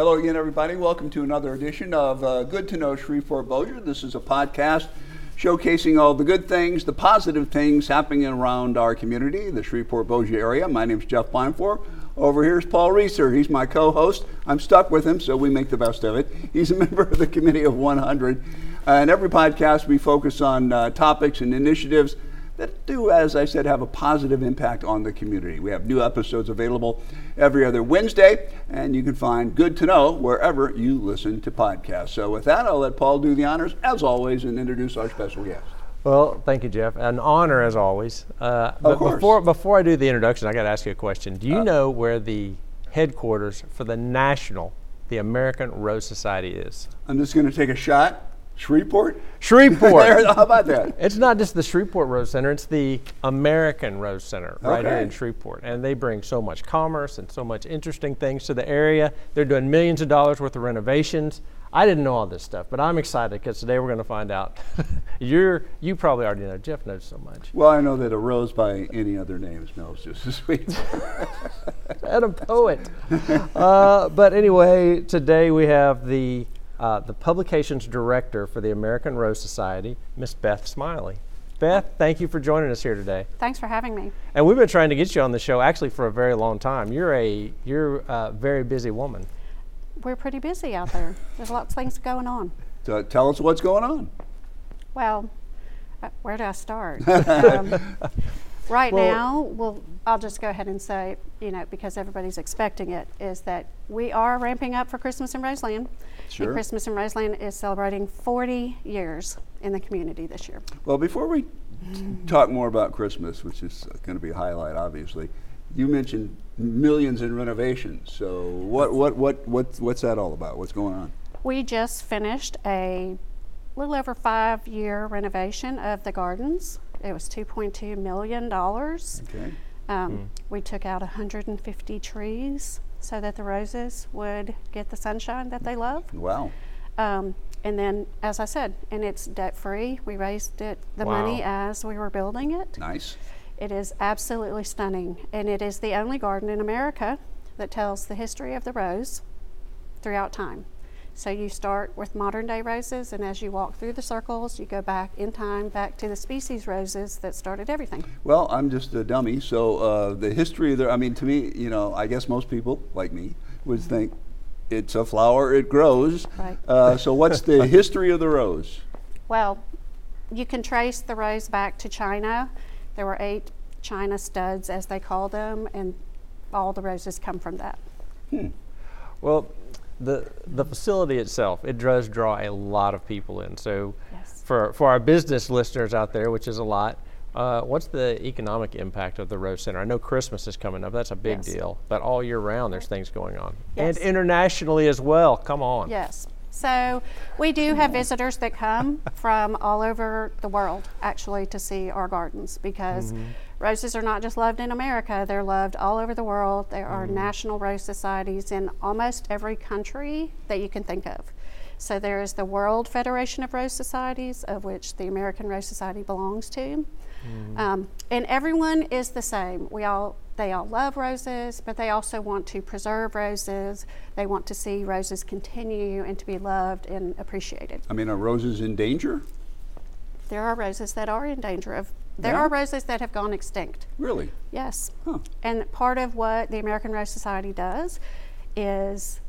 Hello again, everybody. Welcome to another edition of Good to Know Shreveport-Bossier. This is a podcast showcasing all the good things, the positive things happening around our community, the Shreveport-Bossier area. My name's Jeff Beimfohr. Over here's Paul Reiser. He's my co-host. I'm stuck with him, so we make the best of it. He's a member of the Committee of 100. In every podcast, we focus on topics and initiatives that do, as I said, have a positive impact on the community. We have new episodes available every other Wednesday, and you can find Good to Know wherever you listen to podcasts. So with that, I'll let Paul do the honors, as always, and introduce our special guest. Well, thank you, Jeff. An honor, as always. But of course. Before I do the introduction, I got to ask you a question. Do you know where the headquarters for the American Rose Society is? I'm just going to take a shot. Shreveport. How about that? It's not just the Shreveport Rose Center, it's the American Rose Center right here in Shreveport. And they bring so much commerce and so much interesting things to the area. They're doing millions of dollars worth of renovations. I didn't know all this stuff, but I'm excited because today we're going to find out. You probably already know. Jeff knows so much. Well, I know that a rose by any other name smells just as sweet. And a poet. But anyway, today we have the publications director for the American Rose Society, Miss Beth Smiley. Beth, thank you for joining us here today. Thanks for having me. And we've been trying to get you on the show actually for a very long time. You're a very busy woman. We're pretty busy out there. There's lots of things going on. So tell us what's going on. Well, where do I start? I'll just go ahead and say, because everybody's expecting it, is that we are ramping up for Christmas in Roseland. Sure. And Christmas in Roseland is celebrating 40 years in the community this year. Well, before we talk more about Christmas, which is going to be a highlight, obviously, you mentioned millions in renovations. So what's that all about? What's going on? We just finished a little over 5-year renovation of the gardens. It was $2.2 million. Okay. We took out 150 trees so that the roses would get the sunshine that they love. Wow. And then, as I said, and it's debt-free. We raised it, money as we were building it. Nice. It is absolutely stunning. And it is the only garden in America that tells the history of the rose throughout time. So you start with modern day roses, and as you walk through the circles, you go back in time, back to the species roses that started everything. Well, I'm just a dummy, so the history there, to me, I guess most people, like me, would think it's a flower, it grows. Right. So what's the history of the rose? Well, you can trace the rose back to China. There were 8 China studs, as they call them, and all the roses come from that. Well, the facility itself, it does draw a lot of people in. So yes. for our business listeners out there, which is a lot, what's the economic impact of the Rose Center? I know Christmas is coming up. That's a big deal. But all year round, there's things going on. Yes. And internationally as well. Come on. Yes. So we do have visitors that come from all over the world, actually, to see our gardens because roses are not just loved in America, they're loved all over the world. There are national rose societies in almost every country that you can think of. So there is the World Federation of Rose Societies, of which the American Rose Society belongs to. And everyone is the same. They all love roses, but they also want to preserve roses. They want to see roses continue and to be loved and appreciated. Are roses in danger? There are roses that are in danger of There are roses that have gone extinct. Really? Yes. Huh. And part of what the American Rose Society does is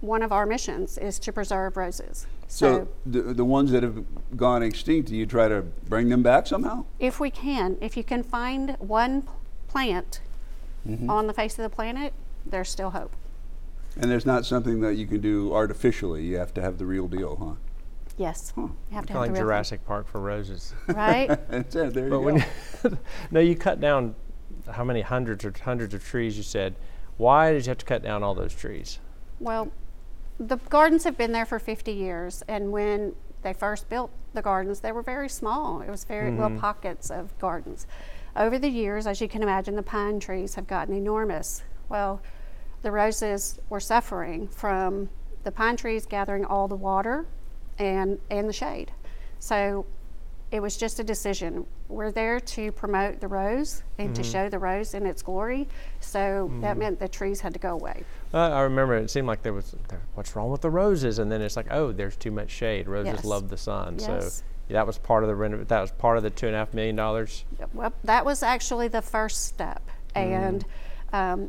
one of our missions is to preserve roses. So the ones that have gone extinct, do you try to bring them back somehow? If we can. If you can find one plant on the face of the planet, there's still hope. And there's not something that you can do artificially. You have to have the real deal, huh? Yes. Huh. You have to have the real Jurassic thing. Park for roses. Right? That's it. There you go. No, you cut down how many hundreds of trees you said. Why did you have to cut down all those trees? Well, the gardens have been there for 50 years, and when they first built the gardens, they were very small. It was very little pockets of gardens. Over the years, as you can imagine, the pine trees have gotten enormous. Well, the roses were suffering from the pine trees gathering all the water and the shade. So it was just a decision. we're there to promote the rose and to show the rose in its glory. So that meant the trees had to go away. I remember it seemed like there was, what's wrong with the roses? And then it's like, oh, there's too much shade. Roses love the sun. Yes. So that was part of the $2.5 million. Well, that was actually the first step, and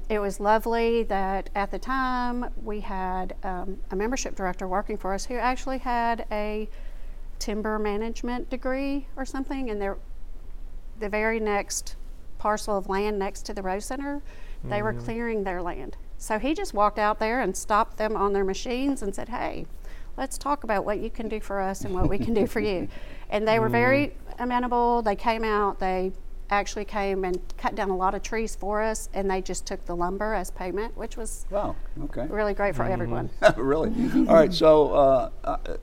it was lovely that at the time we had a membership director working for us who actually had a timber management degree or something, and the very next parcel of land next to the Rose Center, they were clearing their land. So he just walked out there and stopped them on their machines and said, hey, let's talk about what you can do for us and what we can do for you. And they were very amenable. They came out, they actually came and cut down a lot of trees for us, and they just took the lumber as payment, which was really great for everyone. Really? All right, so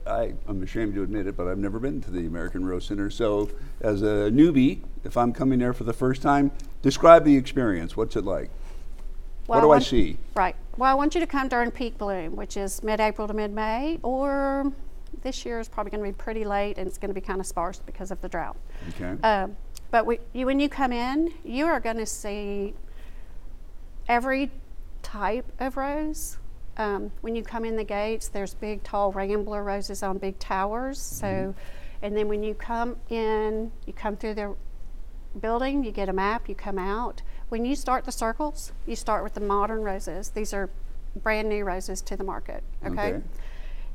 I'm ashamed to admit it, but I've never been to the American Rose Center. So as a newbie, if I'm coming there for the first time, describe the experience. What's it like? Well, what do I see? Right. Well, I want you to come during peak bloom, which is mid-April to mid-May, or this year is probably going to be pretty late, and it's going to be kind of sparse because of the drought. Okay. But when you come in, you are going to see every type of rose. When you come in the gates, there's big, tall rambler roses on big towers. So, and then when you come in, you come through the building, you get a map, you come out. When you start the circles, you start with the modern roses. These are brand new roses to the market, okay?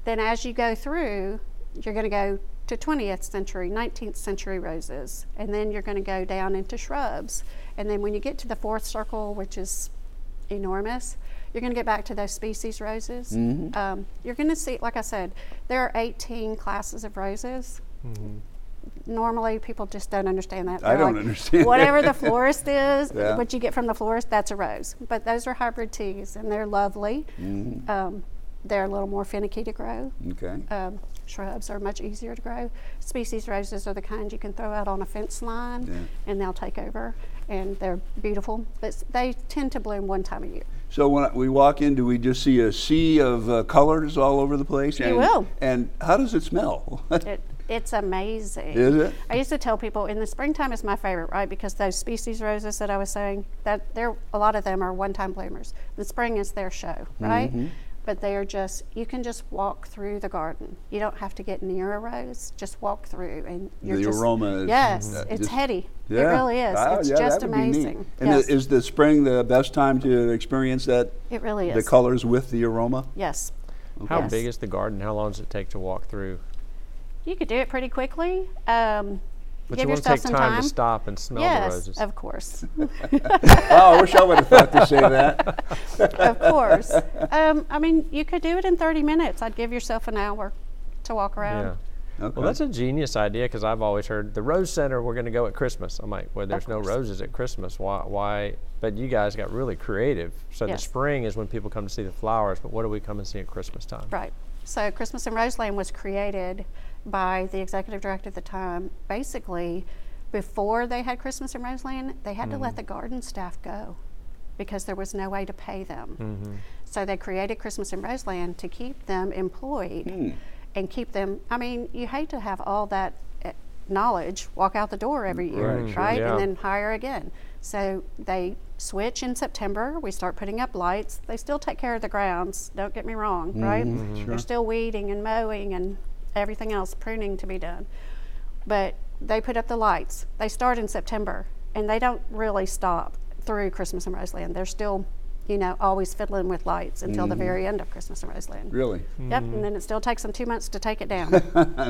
Then as you go through, you're gonna go to 20th century, 19th century roses, and then you're gonna go down into shrubs. And then when you get to the fourth circle, which is enormous, you're gonna get back to those species roses. You're gonna see, like I said, there are 18 classes of roses. Normally people just don't understand that. I don't understand. Whatever the florist is, what you get from the florist, that's a rose. But those are hybrid teas, and they're lovely. They're a little more finicky to grow. Shrubs are much easier to grow. Species roses are the kind you can throw out on a fence line, and they'll take over, and they're beautiful. But they tend to bloom one time a year. So when we walk in, do we just see a sea of colors all over the place? You will. And how does it smell? It's amazing. Is it? I used to tell people in the springtime is my favorite, right? Because those species roses that I was saying, that there a lot of them are one-time bloomers. The spring is their show, right? But they are just, you can just walk through the garden. You don't have to get near a rose. Just walk through, and you're the aroma. It's heady. It really is. It's just amazing. And is the spring the best time to experience that? It really is. The colors with the aroma. Yes. Okay. How big is the garden? How long does it take to walk through? You could do it pretty quickly. But you want to take time to stop and smell the roses. Yes, of course. I wish I would have thought to say that. Of course. I mean, you could do it in 30 minutes. I'd give yourself an hour to walk around. Yeah. Okay. Well, that's a genius idea, because I've always heard the Rose Center, we're going to go at Christmas. I'm like, well, there's no roses at Christmas. Why? But you guys got really creative. So the spring is when people come to see the flowers, but what do we come and see at Christmas time? Right. So Christmas in Roseland was created by the executive director at the time. Basically, before they had Christmas in Roseland, they had to let the garden staff go because there was no way to pay them. So they created Christmas in Roseland to keep them employed and keep them, I mean, you hate to have all that knowledge walk out the door every year, right? And then hire again. So they switch in September, we start putting up lights. They still take care of the grounds, don't get me wrong, right? They're still weeding and mowing and everything else, pruning to be done. But they put up the lights. They start in September, and they don't really stop through Christmas in Roseland. They're still, you know, always fiddling with lights until the very end of Christmas in Roseland. Really? Yep, and then it still takes them 2 months to take it down.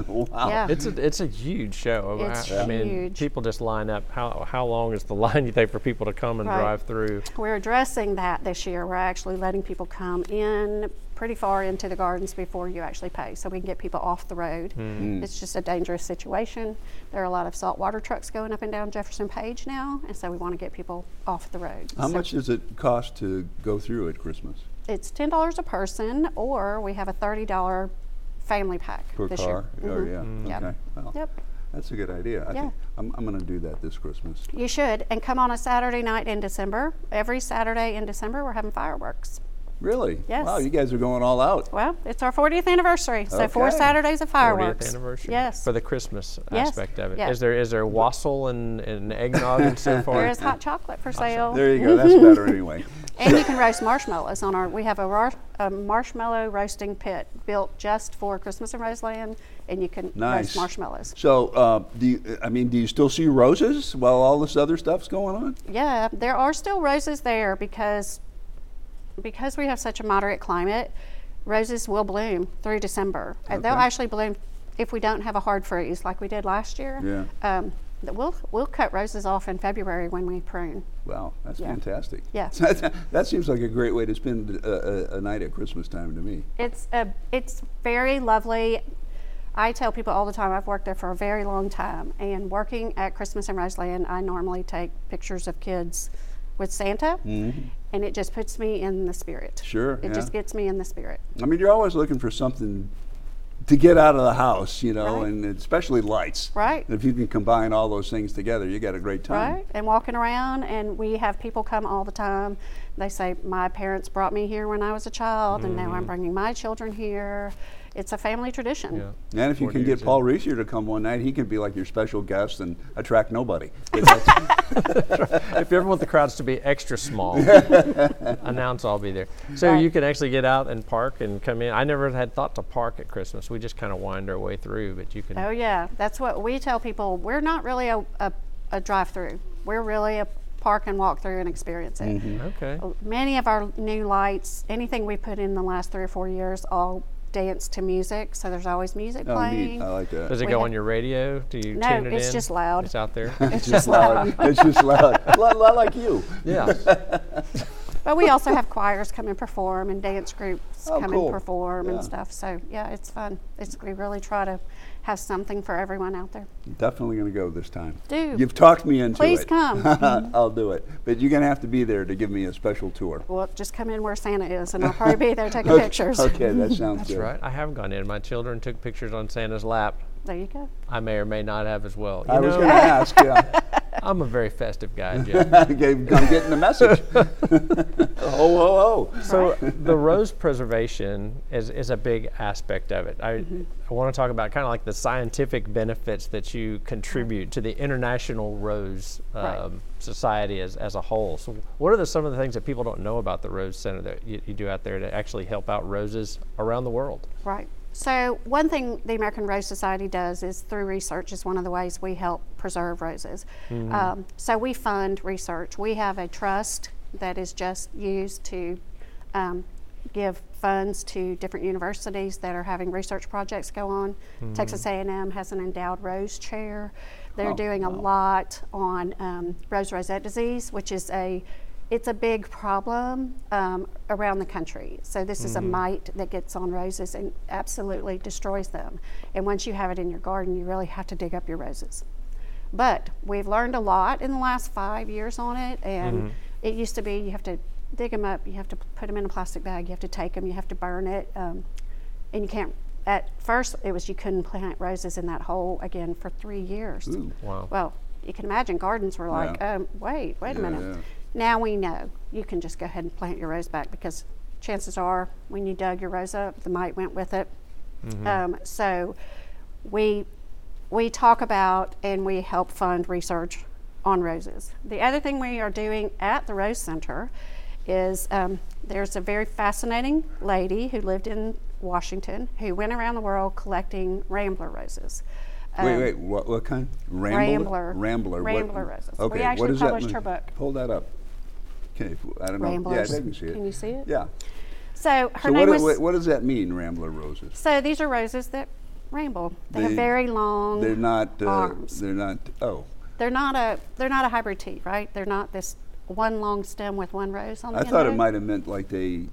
Wow. Yeah. It's a huge show. It's huge. I mean, people just line up. How long is the line, you think, for people to come and drive through? We're addressing that this year. We're actually letting people come in pretty far into the gardens before you actually pay, so we can get people off the road. It's just a dangerous situation. There are a lot of saltwater trucks going up and down Jefferson Page now, and so we want to get people off the road. How much does it cost to go through at Christmas? It's $10 a person, or we have a $30 family pack this year. Per car? Okay. Well, that's a good idea. I think I'm going to do that this Christmas. You should, and come on a Saturday night in December. Every Saturday in December, we're having fireworks. Really? Yes. Wow, you guys are going all out. Well, it's our 40th anniversary, so 4 Saturdays of fireworks. 40th anniversary. Yes. For the Christmas aspect of it. Yes. Is there wassail and eggnog and so forth? There is hot chocolate for sale. There you go. That's better anyway. And you can roast marshmallows on our. We have a marshmallow roasting pit built just for Christmas in Roseland, and you can roast marshmallows. So, do you still see roses while all this other stuff's going on? Yeah, there are still roses there because we have such a moderate climate, roses will bloom through December. Okay. They'll actually bloom if we don't have a hard freeze like we did last year. Yeah. We'll cut roses off in February when we prune. Wow, that's fantastic. Yeah. That seems like a great way to spend a night at Christmas time to me. It's very lovely. I tell people all the time, I've worked there for a very long time, and working at Christmas in Roseland, I normally take pictures of kids with Santa, and it just puts me in the spirit. Sure. It just gets me in the spirit. I mean, you're always looking for something to get out of the house, and especially lights. Right. And if you can combine all those things together, you got a great time. Right, and walking around, and we have people come all the time. They say, my parents brought me here when I was a child, and now I'm bringing my children here. It's a family tradition. Yeah. And if you can get Paul Reiser to come one night, he can be like your special guest and attract nobody. If you ever want the crowds to be extra small, announce I'll be there. So you can actually get out and park and come in. I never had thought to park at Christmas. We just kind of wind our way through, but you can. Oh yeah, that's what we tell people. We're not really a drive-through. We're really a park and walk through and experience it. Mm-hmm. Okay. Many of our new lights, anything we put in the last 3 or 4 years, all dance to music, so there's always music playing. Neat. I like that. Does it go on your radio? Do you tune it in? No, it's just loud. It's out there? It's just loud. It's just loud. Like you. Yeah. But we also have choirs come and perform, and dance groups and perform and stuff. So, yeah, it's fun. We really try to have something for everyone out there. I'm definitely going to go this time. You've talked me into it. Please come. I'll do it. But you're going to have to be there to give me a special tour. Well, just come in where Santa is, and I'll probably be there taking pictures. Okay, that sounds good. That's right. I have gone in. My children took pictures on Santa's lap. There you go. I may or may not have as well. I was going to ask, I'm a very festive guy, Jeff. I'm getting the message. Oh. So the rose preservation is a big aspect of it. I want to talk about kind of like the scientific benefits that you contribute to the International Rose Society as a whole. So what are some of the things that people don't know about the Rose Center that you do out there to actually help out roses around the world? Right. So one thing the American Rose Society does is through research is one of the ways we help preserve roses. Mm-hmm. So we fund research. We have a trust that is just used to give funds to different universities that are having research projects go on. Mm-hmm. Texas A&M has an endowed rose chair. They're doing a lot on rosette disease, which is it's a big problem around the country. So this is a mite that gets on roses and absolutely destroys them. And once you have it in your garden, you really have to dig up your roses. But we've learned a lot in the last 5 years on it. And it used to be you have to dig them up, you have to put them in a plastic bag, you have to take them, you have to burn it. And you can't, at first it was you couldn't plant roses in that hole again for 3 years. Ooh, wow. Well, you can imagine gardens were like, wait a minute. Yeah. Now we know you can just go ahead and plant your rose back because chances are when you dug your rose up, the mite went with it. Mm-hmm. So we talk about and we help fund research on roses. The other thing we are doing at the Rose Center is there's a very fascinating lady who lived in Washington who went around the world collecting rambler roses. Wait, what kind? Rambler roses. Okay, we actually published her book. Pull that up. Okay, I don't know. Ramblers. Yeah, I can see it. Can you see it? Yeah. So her name was. What does that mean, rambler roses? So these are roses that ramble. They have very long. They're not. Arms. They're not. Oh. They're not a hybrid tea, right? They're not this one long stem with one rose on the end. I thought it might have meant like they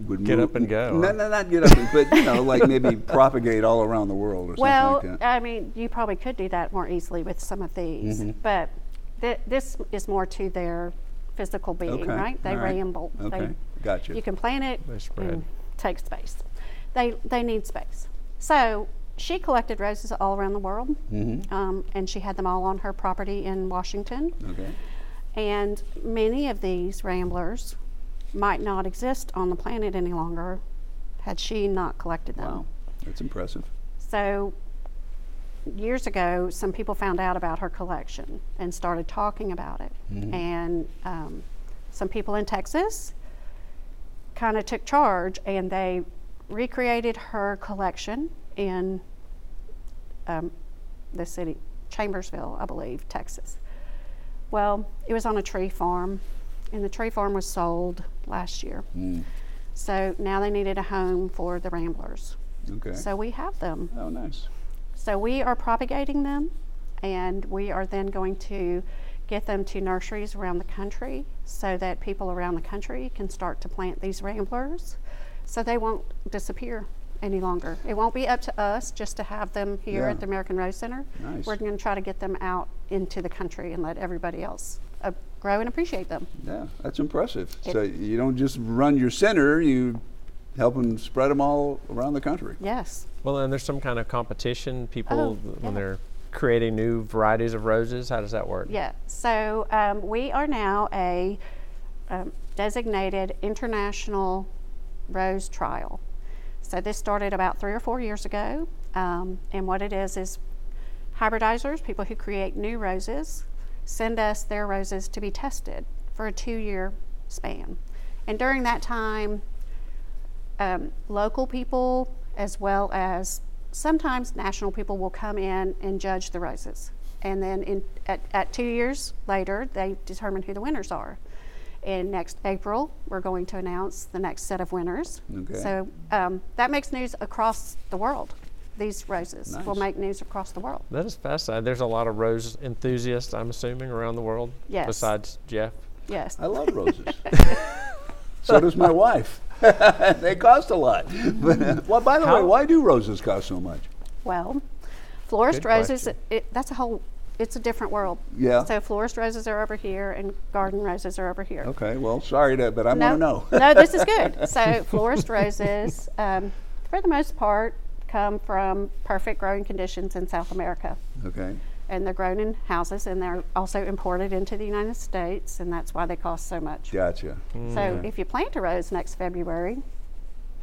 would get up and go. No, not get up, but like maybe propagate all around the world or something like that. Well, I mean, you probably could do that more easily with some of these, but this is more to their physical being, right? They ramble. Okay, gotcha. You can plant it. They spread. And take space. They need space. So she collected roses all around the world, and she had them all on her property in Washington. Okay. And many of these ramblers might not exist on the planet any longer had she not collected them. Wow, that's impressive. So years ago, some people found out about her collection and started talking about it. Mm-hmm. And some people in Texas kind of took charge, and they recreated her collection in the city, Chambersville, I believe, Texas. Well, it was on a tree farm, and the tree farm was sold last year. Mm. So now they needed a home for the ramblers. Okay. So we have them. Oh, nice. So we are propagating them, and we are then going to get them to nurseries around the country so that people around the country can start to plant these ramblers so they won't disappear any longer. It won't be up to us just to have them here at the American Rose Center. Nice. We're going to try to get them out into the country and let everybody else grow and appreciate them. Yeah, that's impressive. So you don't just run your center, you help them spread them all around the country. Yes. Well, and there's some kind of competition, people when they're creating new varieties of roses. How does that work? Yeah, so we are now a designated international rose trial. So this started about 3 or 4 years ago, and what it is hybridizers, people who create new roses, send us their roses to be tested for a 2-year span. And during that time, local people as well as sometimes national people will come in and judge the roses. And then at 2 years later, they determine who the winners are. And next April, we're going to announce the next set of winners. Okay. So that makes news across the world. These roses will make news across the world. That is fascinating. There's a lot of rose enthusiasts, I'm assuming, around the world. Yes. Besides Jeff. Yes. I love roses. So does my wife. They cost a lot. But, well, by the way, why do roses cost so much? Well, florist roses, that's a whole... It's a different world. Yeah. So florist roses are over here and garden roses are over here. Okay, well, sorry, but I want to know. No, this is good. So florist roses, for the most part, come from perfect growing conditions in South America. Okay. And they're grown in houses, and they're also imported into the United States, and that's why they cost so much. Gotcha. Mm. So if you plant a rose next February,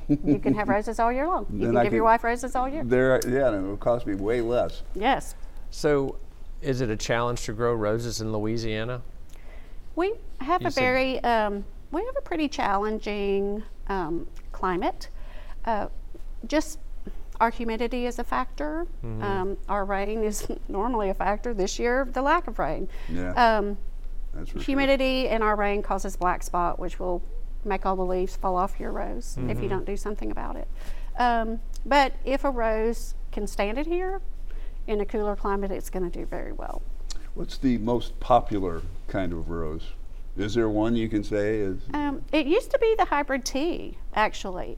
you can have roses all year long. You can give your wife roses all year. And it will cost me way less. Yes. So... Is it a challenge to grow roses in Louisiana? We have a pretty challenging climate. Just our humidity is a factor. Mm-hmm. Our rain is normally a factor. This year, the lack of rain. Yeah. Humidity and our rain causes black spot, which will make all the leaves fall off your rose if you don't do something about it. But if a rose can stand it here, in a cooler climate, it's going to do very well. What's the most popular kind of rose? Is there one you can say? It used to be the hybrid tea, actually,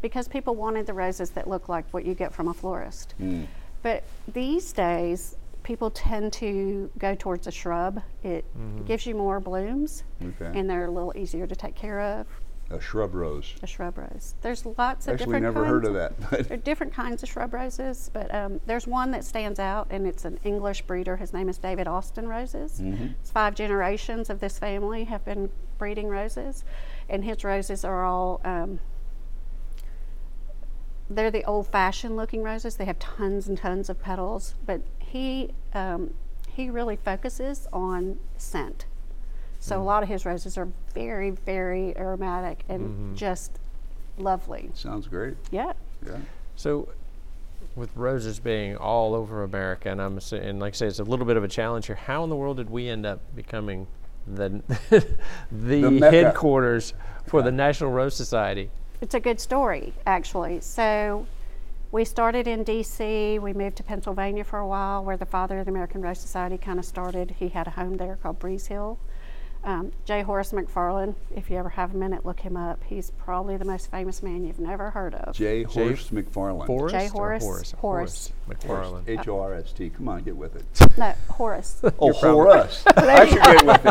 because people wanted the roses that look like what you get from a florist. Mm. But these days, people tend to go towards a shrub. It gives you more blooms, and they're a little easier to take care of. A shrub rose. A shrub rose. There's lots of different kinds. Actually, never heard of that. There are different kinds of shrub roses, but there's one that stands out, and it's an English breeder. His name is David Austin Roses. Mm-hmm. It's 5 generations of this family have been breeding roses, and his roses are all, they're the old-fashioned looking roses. They have tons and tons of petals, but he really focuses on scent. So a lot of his roses are very, very aromatic and just lovely. Sounds great. Yeah. Yeah. So with roses being all over America, and like I say, it's a little bit of a challenge here. How in the world did we end up becoming the headquarters for the National Rose Society? It's a good story, actually. So we started in D.C., we moved to Pennsylvania for a while, where the father of the American Rose Society kind of started. He had a home there called Breeze Hill. J. Horace McFarland, if you ever have a minute, look him up. He's probably the most famous man you've never heard of. J. Horace McFarland. J. Horace. Horace. McFarland. H-O-R-S-T. Come on, get with it. No, Horace. Oh, Horace. I should get with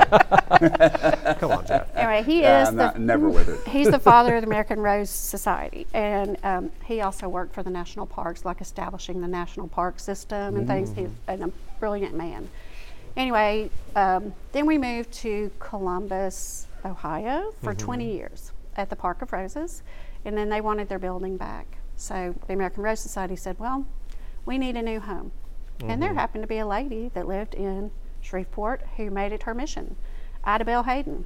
it. Come on, Jeff. Anyway, never with it. He's the father of the American Rose Society, and he also worked for the national parks, like establishing the national park system and things. He's a brilliant man. Anyway, then we moved to Columbus, Ohio for 20 years at the Park of Roses, and then they wanted their building back. So the American Rose Society said, well, we need a new home. And there happened to be a lady that lived in Shreveport who made it her mission, Ida Bell Hayden.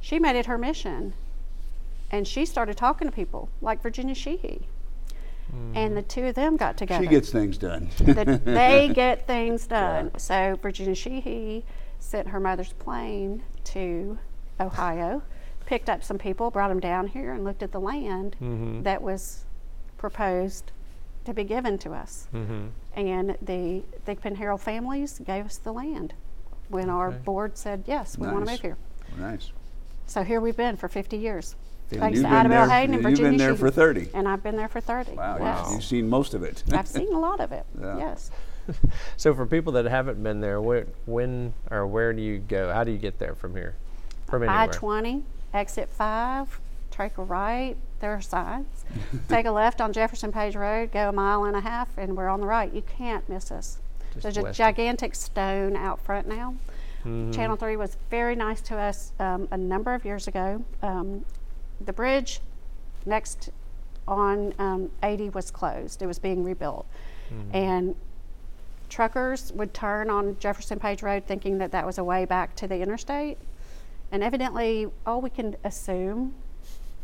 She made it her mission, and she started talking to people like Virginia Sheehy. And the two of them got together. She gets things done. They get things done. Yeah. So Virginia Sheehy sent her mother's plane to Ohio, picked up some people, brought them down here, and looked at the land that was proposed to be given to us. And the Thigpen Harrell families gave us the land when our board said, yes, we want to move here. Nice. So here we've been for 50 years. Thanks to Ida Bell Hayden and Virginia Sheehy. You've been there for 30. And I've been there for 30. Wow, yes. You've seen most of it. I've seen a lot of it, yes. So for people that haven't been there, when or where do you go? How do you get there from here? From anywhere? I-20, exit 5, take a right. There are signs. Take a left on Jefferson Page Road, go a mile and a half, and we're on the right. You can't miss us. There's a gigantic stone out front now. Channel 3 was very nice to us a number of years ago. The bridge next on 80 was closed. It was being rebuilt. And truckers would turn on Jefferson Page Road thinking that that was a way back to the interstate. And evidently, all we can assume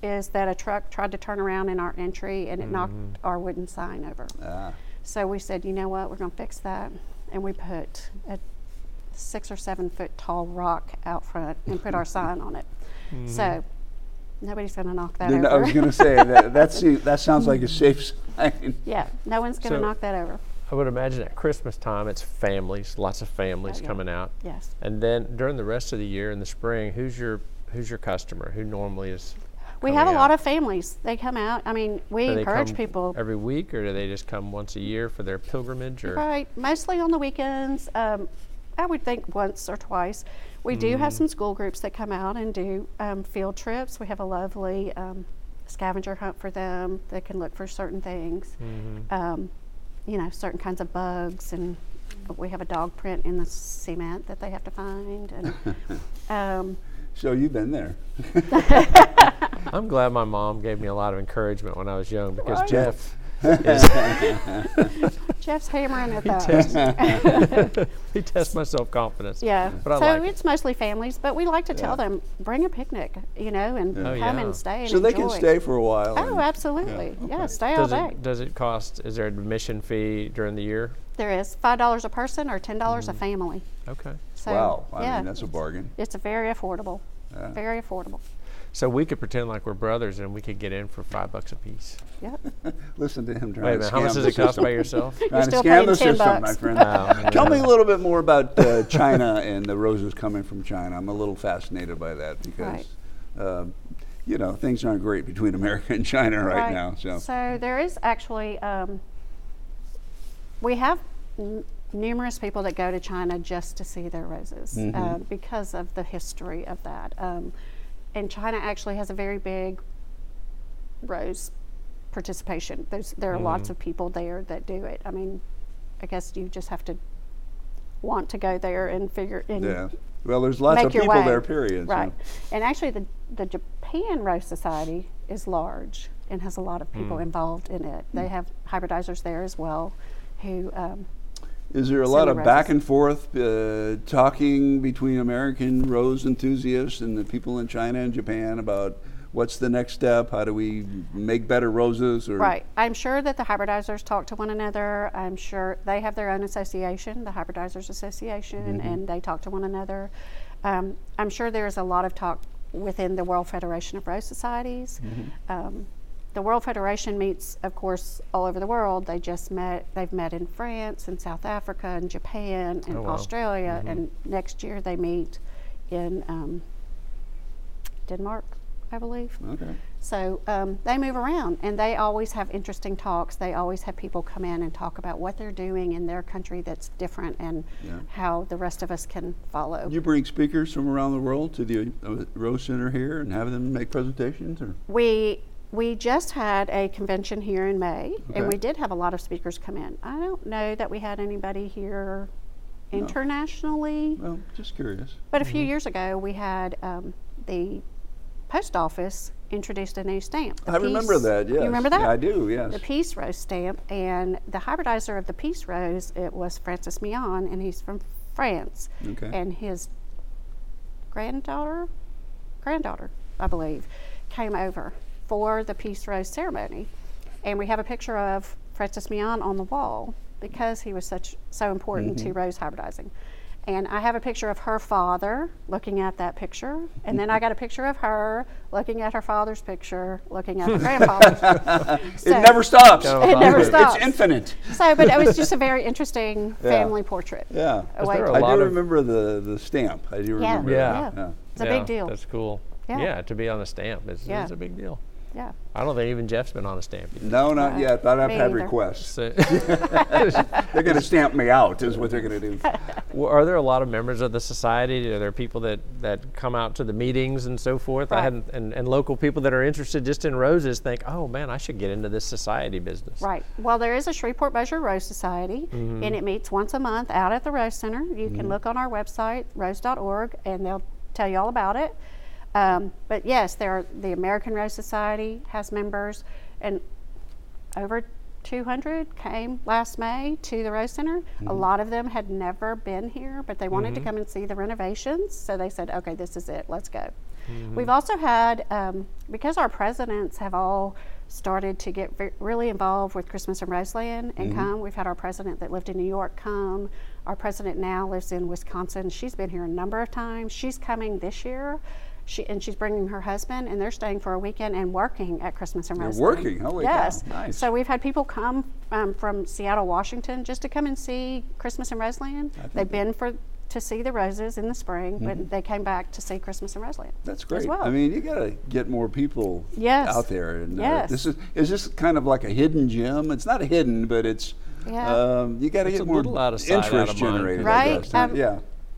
is that a truck tried to turn around in our entry and it knocked our wooden sign over. So we said, you know what, we're going to fix that. And we put a 6 or 7 foot tall rock out front and put our sign on it. So nobody's going to knock that over. I was going to say, that sounds like a safe sign. Yeah, no one's going to knock that over. I would imagine at Christmas time, it's families, lots of families coming out. Yes. And then during the rest of the year in the spring, who's your customer? Who normally is We have a lot of families. They come out. I mean, we encourage people. Every week, or do they just come once a year for their pilgrimage? Or? Right, mostly on the weekends. I would think once or twice. We do have some school groups that come out and do field trips. We have a lovely scavenger hunt for them. They can look for certain things, certain kinds of bugs, and we have a dog print in the cement that they have to find. And, so you've been there. I'm glad my mom gave me a lot of encouragement when I was young, because Jeff Jeff's hammering at that. He tests my self-confidence. Yeah. But so it's mostly families, but we like to tell them, bring a picnic, and come and stay and enjoy. So they can stay for a while. Oh, absolutely. Yeah, stay all day. Does it cost, is there an admission fee during the year? There is. $5 a person or $10 a family. Okay. So, I mean, that's a bargain. It's very affordable. Very affordable. So we could pretend like we're brothers, and we could get in for $5 a piece. Yep. Listen to him trying to scam the system. How much does it cost by yourself? You're still paying $10, my friend. Tell me a little bit more about China and the roses coming from China. I'm a little fascinated by that because, things aren't great between America and China right now. So there is actually, we have numerous people that go to China just to see their roses because of the history of that. And China actually has a very big rose participation. There are lots of people there that do it. I mean, I guess you just have to want to go there and figure in. Yeah. Well, there's lots of people there, period. Right. So. And actually, the Japan Rose Society is large and has a lot of people involved in it. They have hybridizers there as well who... Is there a lot of back and forth talking between American rose enthusiasts and the people in China and Japan about what's the next step? How do we make better roses? Or right. I'm sure that the hybridizers talk to one another. I'm sure they have their own association, the Hybridizers Association, and they talk to one another. I'm sure there's a lot of talk within the World Federation of Rose Societies. The World Federation meets, of course, all over the world. They've met in France and South Africa and Japan and Australia. And next year they meet in Denmark, I believe. Okay. So they move around, and they always have interesting talks. They always have people come in and talk about what they're doing in their country that's different and how the rest of us can follow. You bring speakers from around the world to the Rose Center here and have them make presentations? Or We just had a convention here in May, and we did have a lot of speakers come in. I don't know that we had anybody here internationally. Well, just curious. But a few years ago, we had the post office introduced a new stamp. I remember that, yes. You remember that? Yeah, I do, yes. The Peace Rose stamp, and the hybridizer of the Peace Rose, it was Francis Mion, and he's from France. Okay. And his granddaughter, I believe, came over for the Peace Rose ceremony. And we have a picture of Francis Mion on the wall because he was so important to rose hybridizing. And I have a picture of her father looking at that picture, and then I got a picture of her looking at her father's picture, looking at her grandfather's. So it never stops. It never stops. It's infinite. So, but it was just a very interesting family portrait. Yeah, I do remember the stamp. I do remember. Yeah. It's a big deal. That's cool. Yeah, to be on the stamp is a big deal. Yeah. I don't think even Jeff's been on a stamp. No, not yet. I'd have to have requests. So they're going to stamp me out is what they're going to do. Well, are there a lot of members of the society? Are there people that come out to the meetings and so forth? Right. And local people that are interested just in roses think, oh, man, I should get into this society business. Right. Well, there is a Shreveport-Bossier Rose Society, and it meets once a month out at the Rose Center. You can look on our website, rose.org, and they'll tell you all about it. But yes, the American Rose Society has members, and over 200 came last May to the Rose Center. A lot of them had never been here, but they wanted to come and see the renovations, so they said, okay, this is it, let's go. We've also had, because our presidents have all started to get really involved with Christmas in Roseland and come, we've had our president that lived in New York come. Our president now lives in Wisconsin. She's been here a number of times. She's coming this year. She's bringing her husband, and they're staying for a weekend and working at Christmas in Roseland. Working, holy cow, nice. So we've had people come from Seattle, Washington, just to come and see Christmas in Roseland. They've been to see the roses in the spring, but they came back to see Christmas in Roseland. That's great. As well. I mean, you got to get more people out there. And, is this kind of like a hidden gem? It's not hidden, but it's you got to get more interest generated. Right.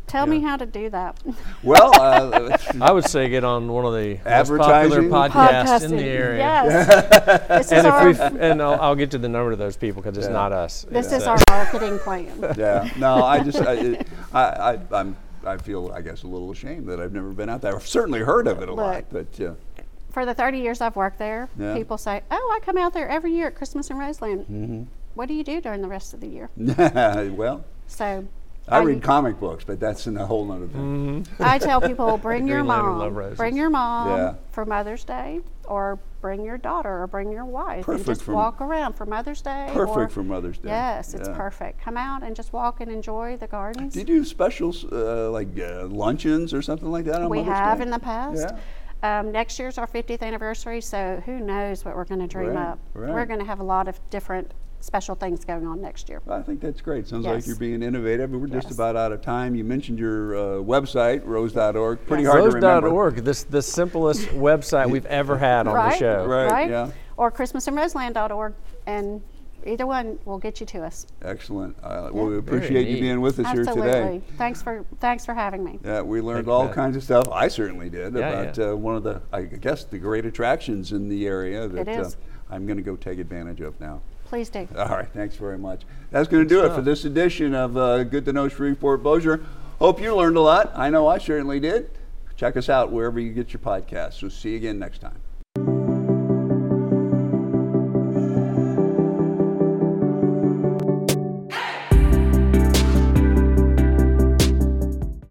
Tell me how to do that. Well, I would say get on one of the advertising most popular podcasts in the area. Yes. I'll get you the number of those people because it's not us. This is our marketing plan. Yeah. No, I feel, I guess, a little ashamed that I've never been out there. I've certainly heard of it a lot, but. For the 30 years I've worked there, people say, "Oh, I come out there every year at Christmas in Roseland." What do you do during the rest of the year? Well. So. I read comic books, but that's in a whole nother thing. I tell people, bring your mom for Mother's Day, or bring your daughter, or bring your wife, and just walk around for Mother's Day. Perfect for Mother's Day. Yes, it's perfect. Come out and just walk and enjoy the gardens. Do you do specials, like luncheons or something like that on Mother's Day? We have in the past. Yeah. Next year's our 50th anniversary, so who knows what we're going to dream up. Right. We're going to have a lot of different special things going on next year. I think that's great. Sounds like you're being innovative. We're just about out of time. You mentioned your website, rose.org. Pretty hard to remember. Rose.org, the simplest website we've ever had on the show. Right, yeah. Or christmasinroseland.org, and either one will get you to us. Excellent. Well, we appreciate you being with us here today. Absolutely. Thanks for having me. Yeah, we learned all kinds of stuff. I certainly did about one of the, I guess, the great attractions in the area that I'm going to go take advantage of now. Please do. All right, thanks very much. That's going to do it for this edition of Good to Know Shreveport-Bossier. Hope you learned a lot. I know I certainly did. Check us out wherever you get your podcasts. So see you again next time.